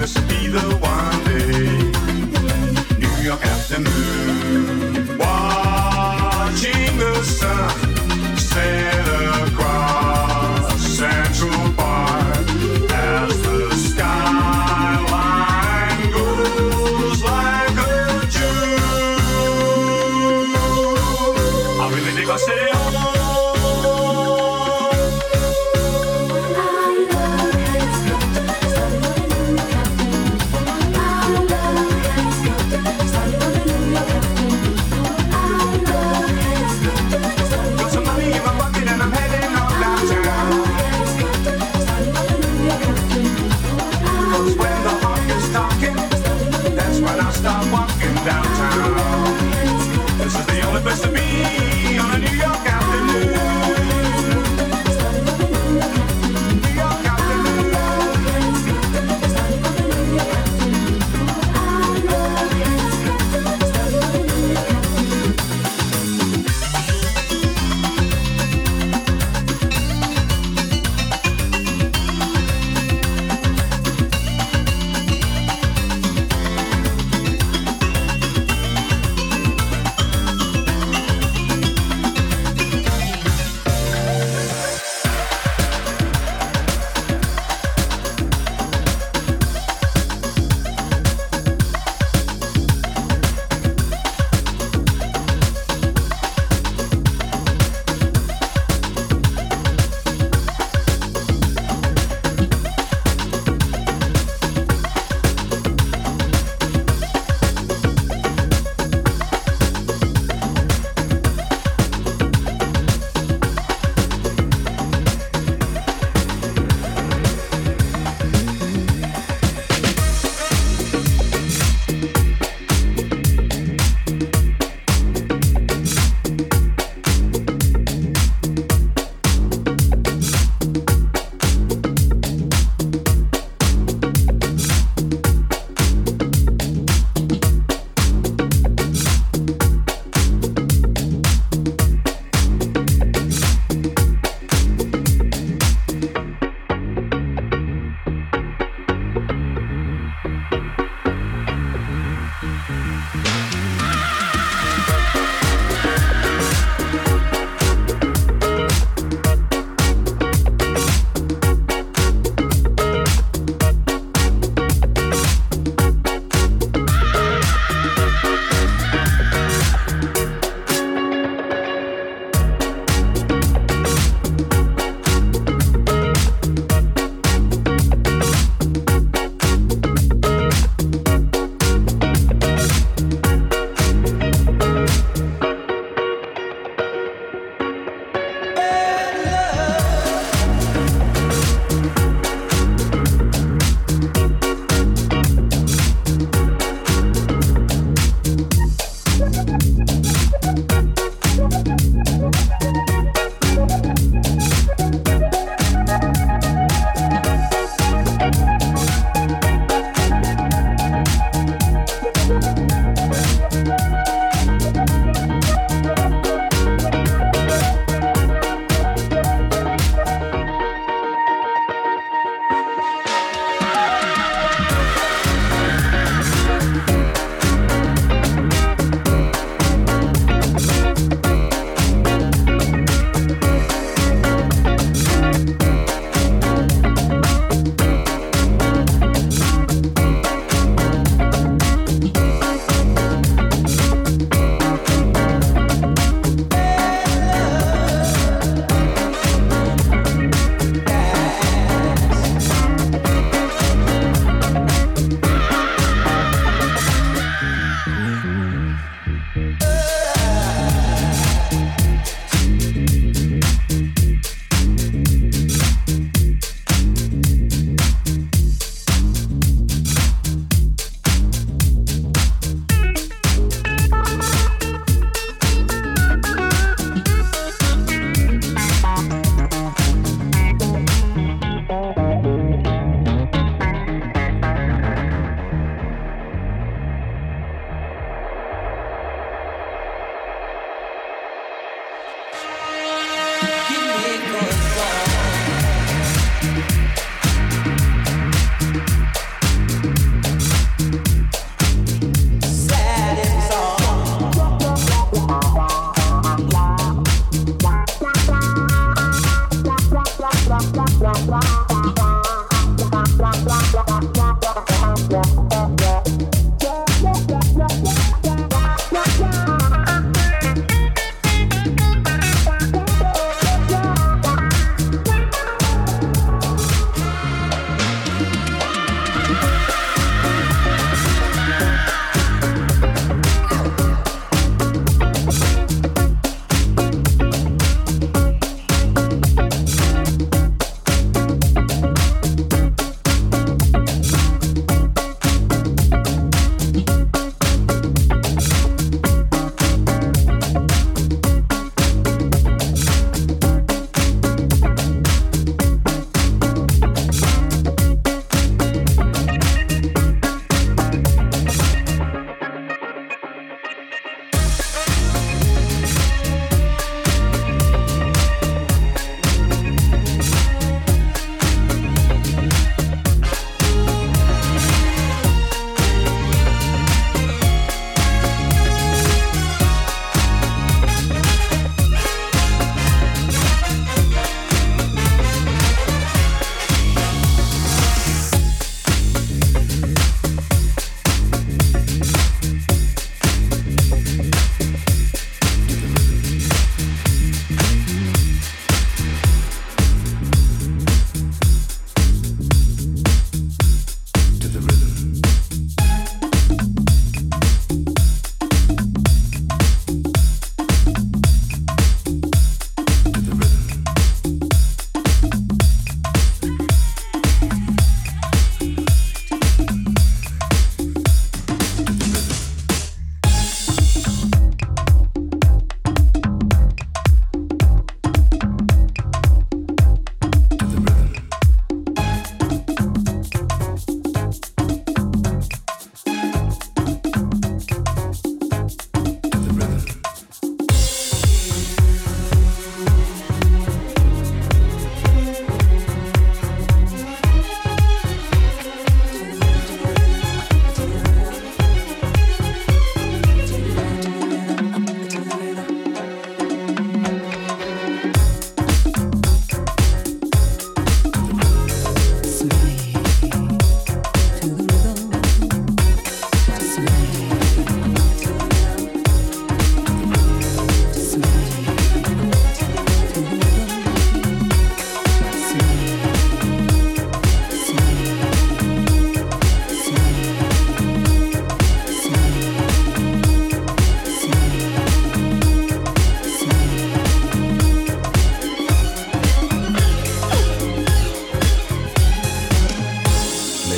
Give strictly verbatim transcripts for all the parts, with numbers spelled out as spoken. and this will be the one day. New York afternoon, watching the sun set across Central Park as the skyline goes like a jewel. I really dig our city. I love Headscope, starting with a new captain.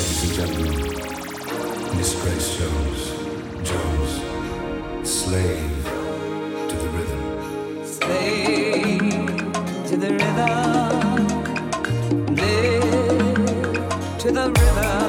Ladies and gentlemen, Miss Grace Jones, Jones, slave to the rhythm. Slave to the rhythm, live to the rhythm.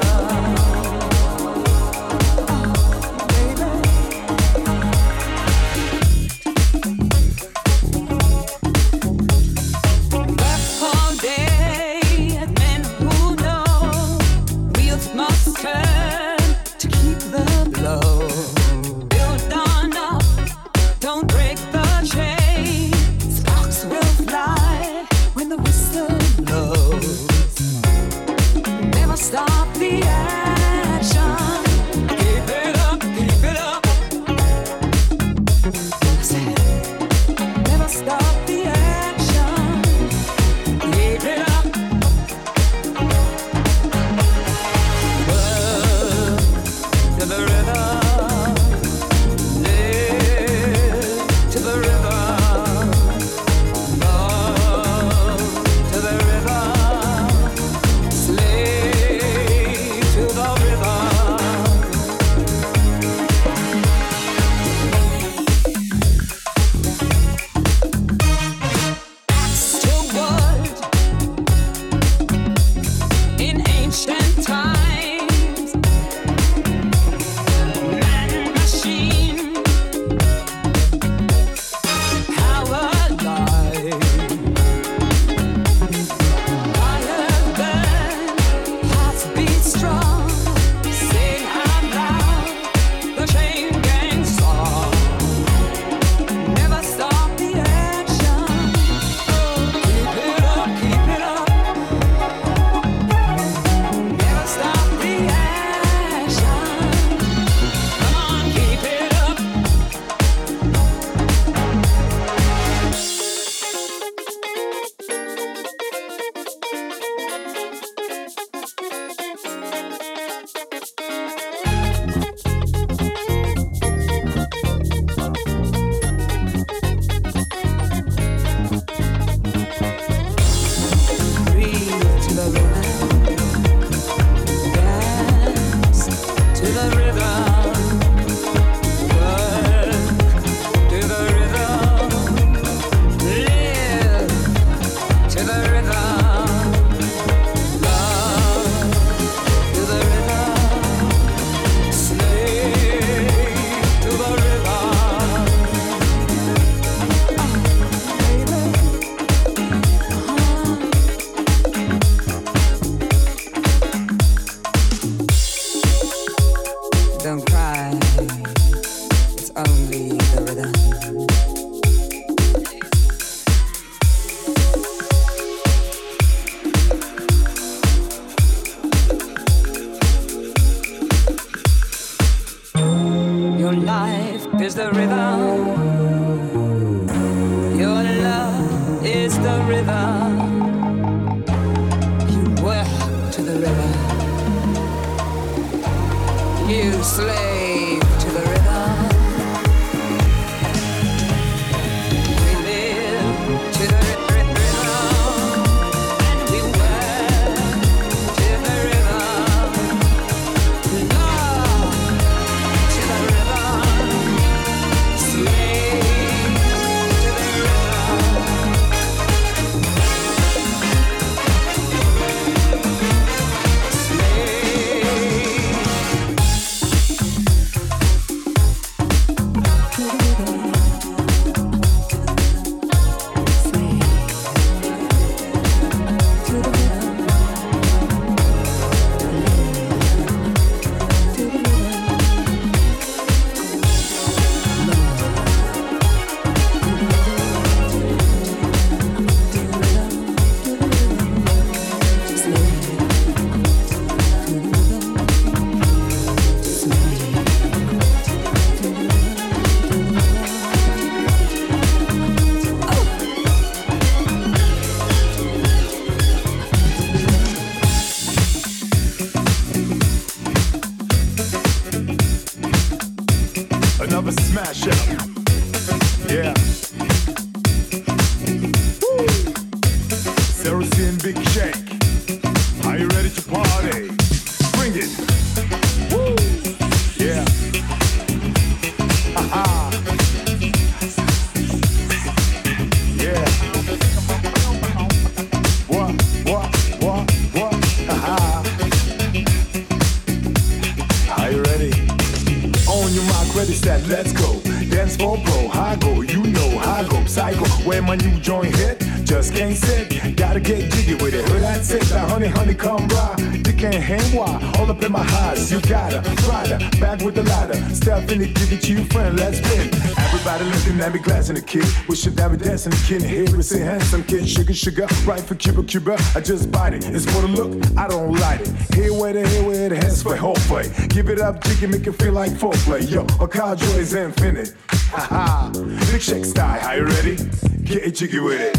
that, let's go. Dance for pro, I go, you know, I go psycho. When my new joint hit, just can't sit. Gotta get jiggy with it. Heard that said, like honey, honey, come ride. You can't hang wild, all up in my highs. You gotta ride her, back with the ladder. Step in it, give it to you, friend, let's spin. Everybody looking at me, glancing at the kid. We should have a dancing kid here. We say handsome kid, sugar, sugar, right for Cuba, Cuba. I just bite it. It's for the look, I don't like it. Here with it, here with it, hands for whole play. Give it up, jiggy, make it feel like foreplay. Yo, a car joy is infinite. Ha ha, Bigg Shake style, are you ready? Get jiggy with it.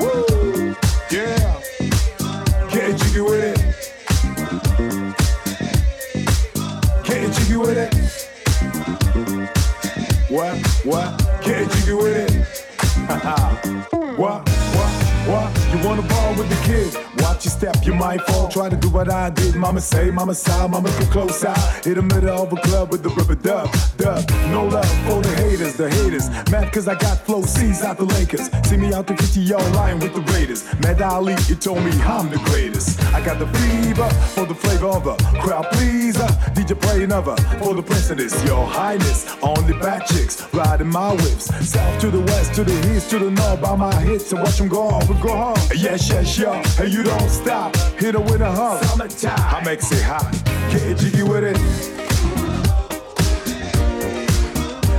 Woo, yeah. Get jiggy with it. Get jiggy with it. What, what? Get jiggy with it. Ha ha. What, what? What? You wanna ball with the kid? Watch your step, you might fall. Try to do what I did. Mama say, mama sigh, mama too close eye. Hit the middle of a club with the rubber dub, dub. No love for the haters, the haters. Mad cause I got flow C's out the Lakers. See me out the fifty-yard line with the Raiders. Mad Ali, you told me I'm the greatest. I got the fever for the flavor of a crowd pleaser. D J play another for the presidents. Your highness, only bad chicks riding my whips. South to the west, to the east, to the north. By my hits and watch them go off. Go home, yes, yes, yo. Hey, you don't stop. Hit her with a hug. I make it hot. Get jiggy with it.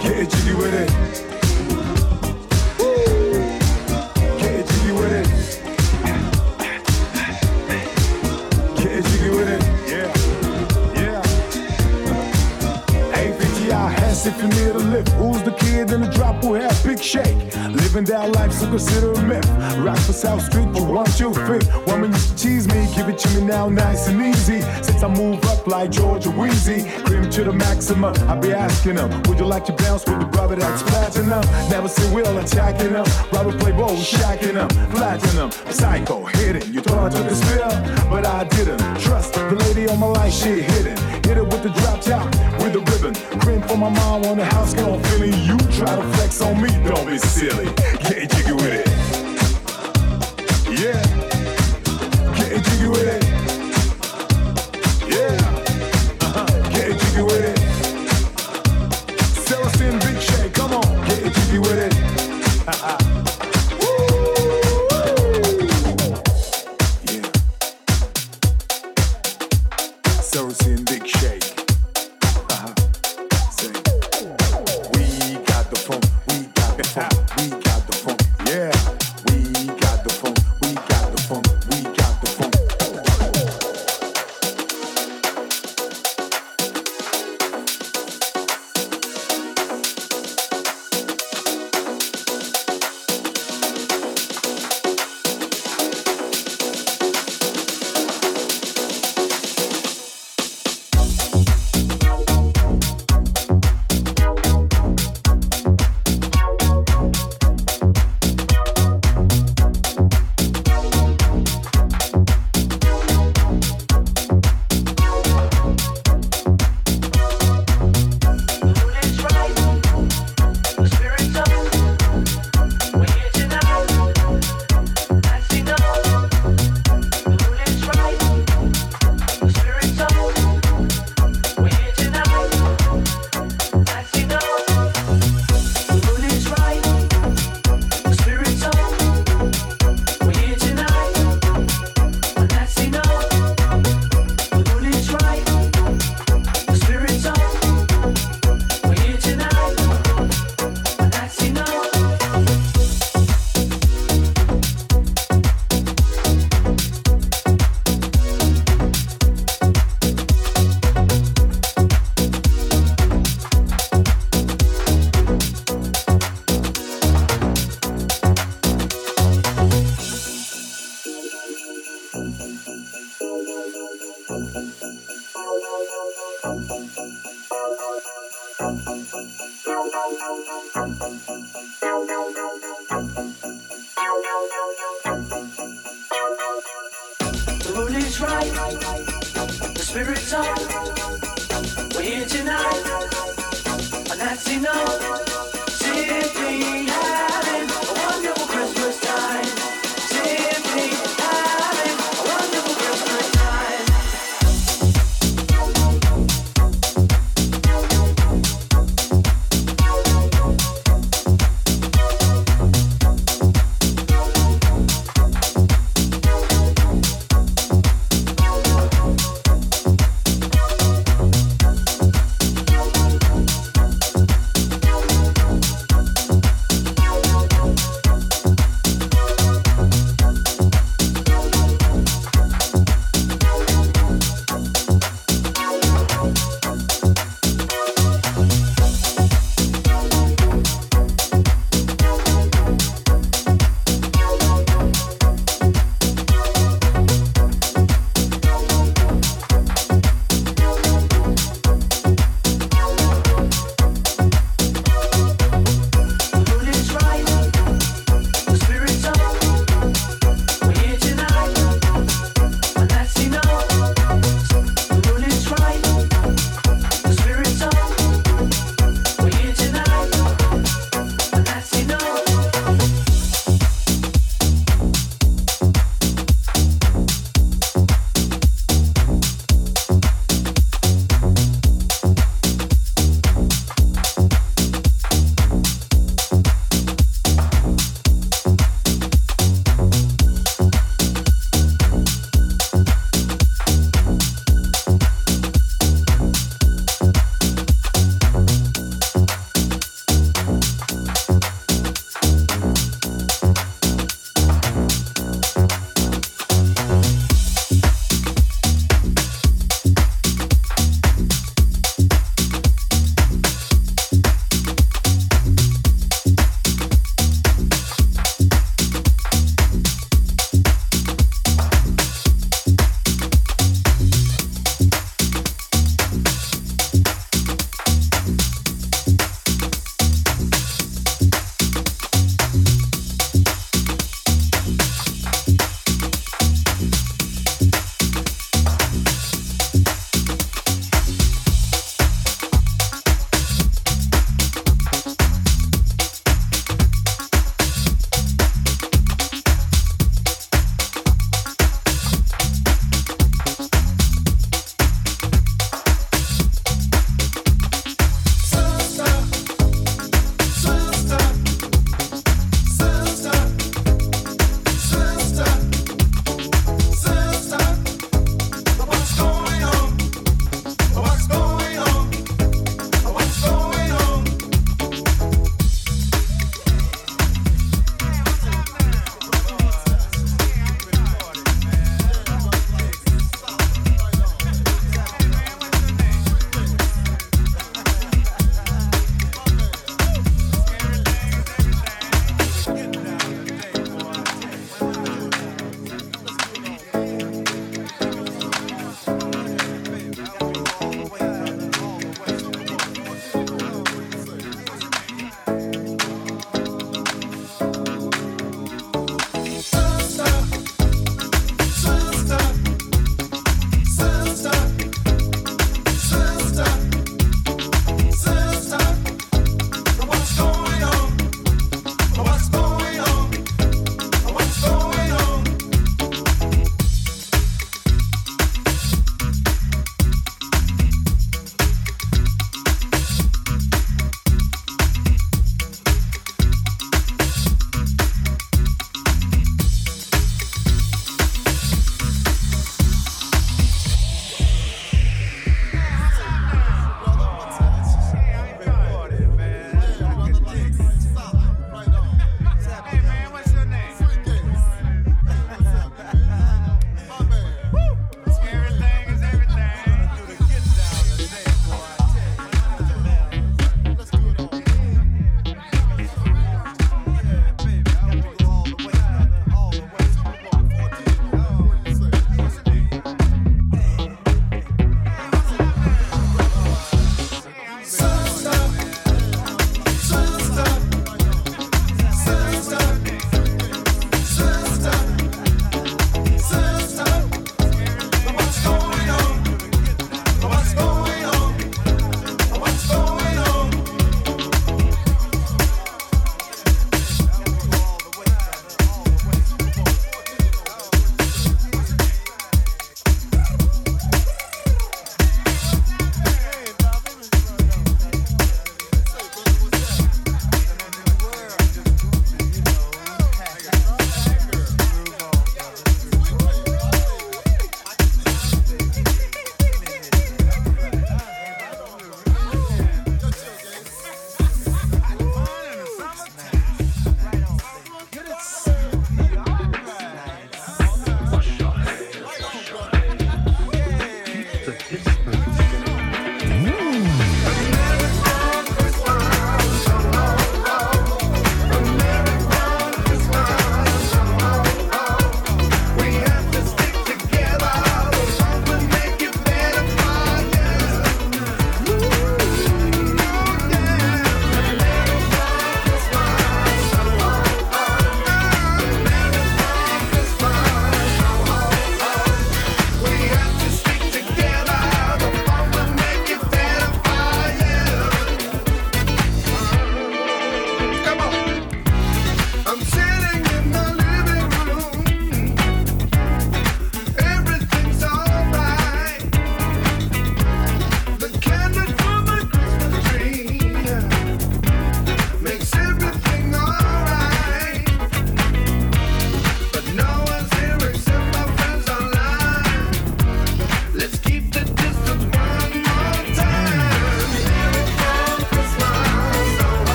Get jiggy with it. Get jiggy with it. Get jiggy with it. Yeah, yeah. Hey, fifty-yard hands if you need a lift. Who's the kid in the drop who had Bigg Shake? Living that life, so consider a myth. Rock for South Street, you want your fit. Woman used to tease me, give it to me now, nice and easy. Since I move up like Georgia Wheezy, cream to the maximum, I be asking them, would you like to bounce with the brother that's platinum? Never say we'll attacking them, Robert Playboy shacking them, platinum, psycho, hidden. You thought I took a spill, but I didn't. Trust the lady on my life, she hidden. Hit it with the drop top, with the ribbon. Cream for my mom on the house, girl, I'm feeling you. Try to flex on me, don't be silly. Get jiggy with it. Yeah. Get jiggy with it. Yeah. Uh-huh. Get jiggy with it. Celestine Bigg Shake, come on. Get jiggy with it. Ha-ha. Woo! Yeah. Celestine Bigg Shake. Uh-huh. Say, we got the funk, we got the funk. The mood is right, the spirit's up. We're here tonight, and that's enough. Simply having a wonderful Christmas time. Simply having a wonderful Christmas time.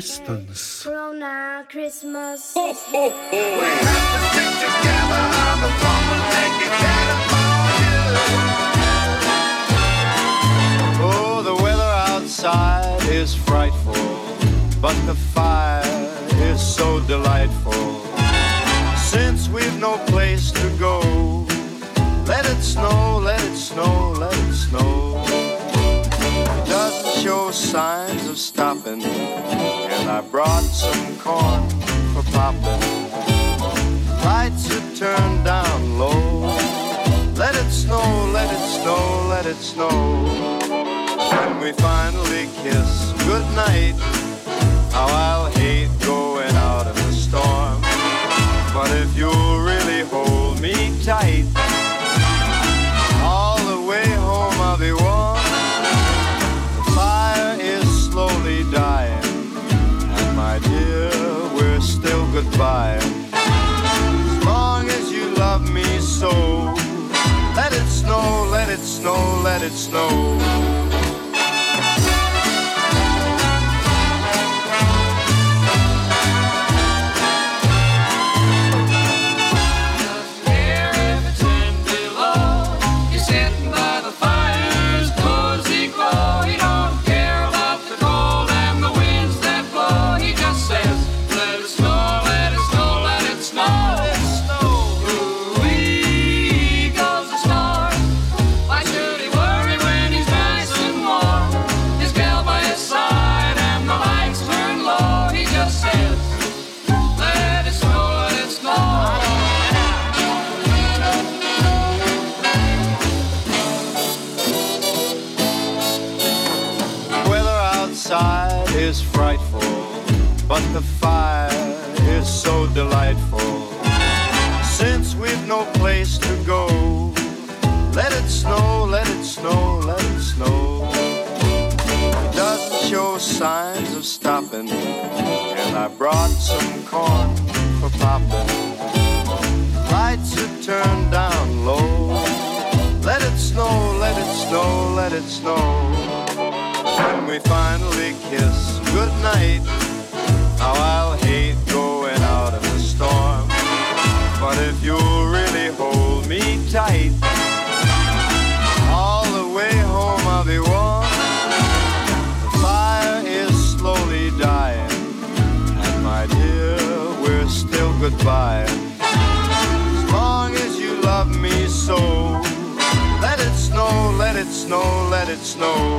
distance. Corona Christmas. Ho, ho, ho. We have to stick together on the phone and make it California. Oh, the weather outside is frightful, but the fire is so delightful. Since we've no place to go, let it snow, let it snow, let it snow. It doesn't show signs of stopping, and I brought some corn for popping. Lights are turned down low. Let it snow, let it snow, let it snow. When we finally kiss goodnight, how I'll hate going out in the storm. But if you'll really hold me tight, all the way home I'll be warm. The fire is slowly dying, and my dear, we're still goodbye. As long as you love me so, let it snow, let it snow, let it snow. Is frightful, but the fire is so delightful. Since we've no place to go, let it snow, let it snow, let it snow. It doesn't show signs of stopping, and I brought some corn for popping. Lights are turned down low. Let it snow, let it snow, let it snow. When we finally kiss goodnight, how I'll hate going out in the storm. But if you'll really hold me tight, all the way home I'll be warm. The fire is slowly dying, and my dear, we're still goodbye. As long as you love me so, let it snow, let it snow, let it snow.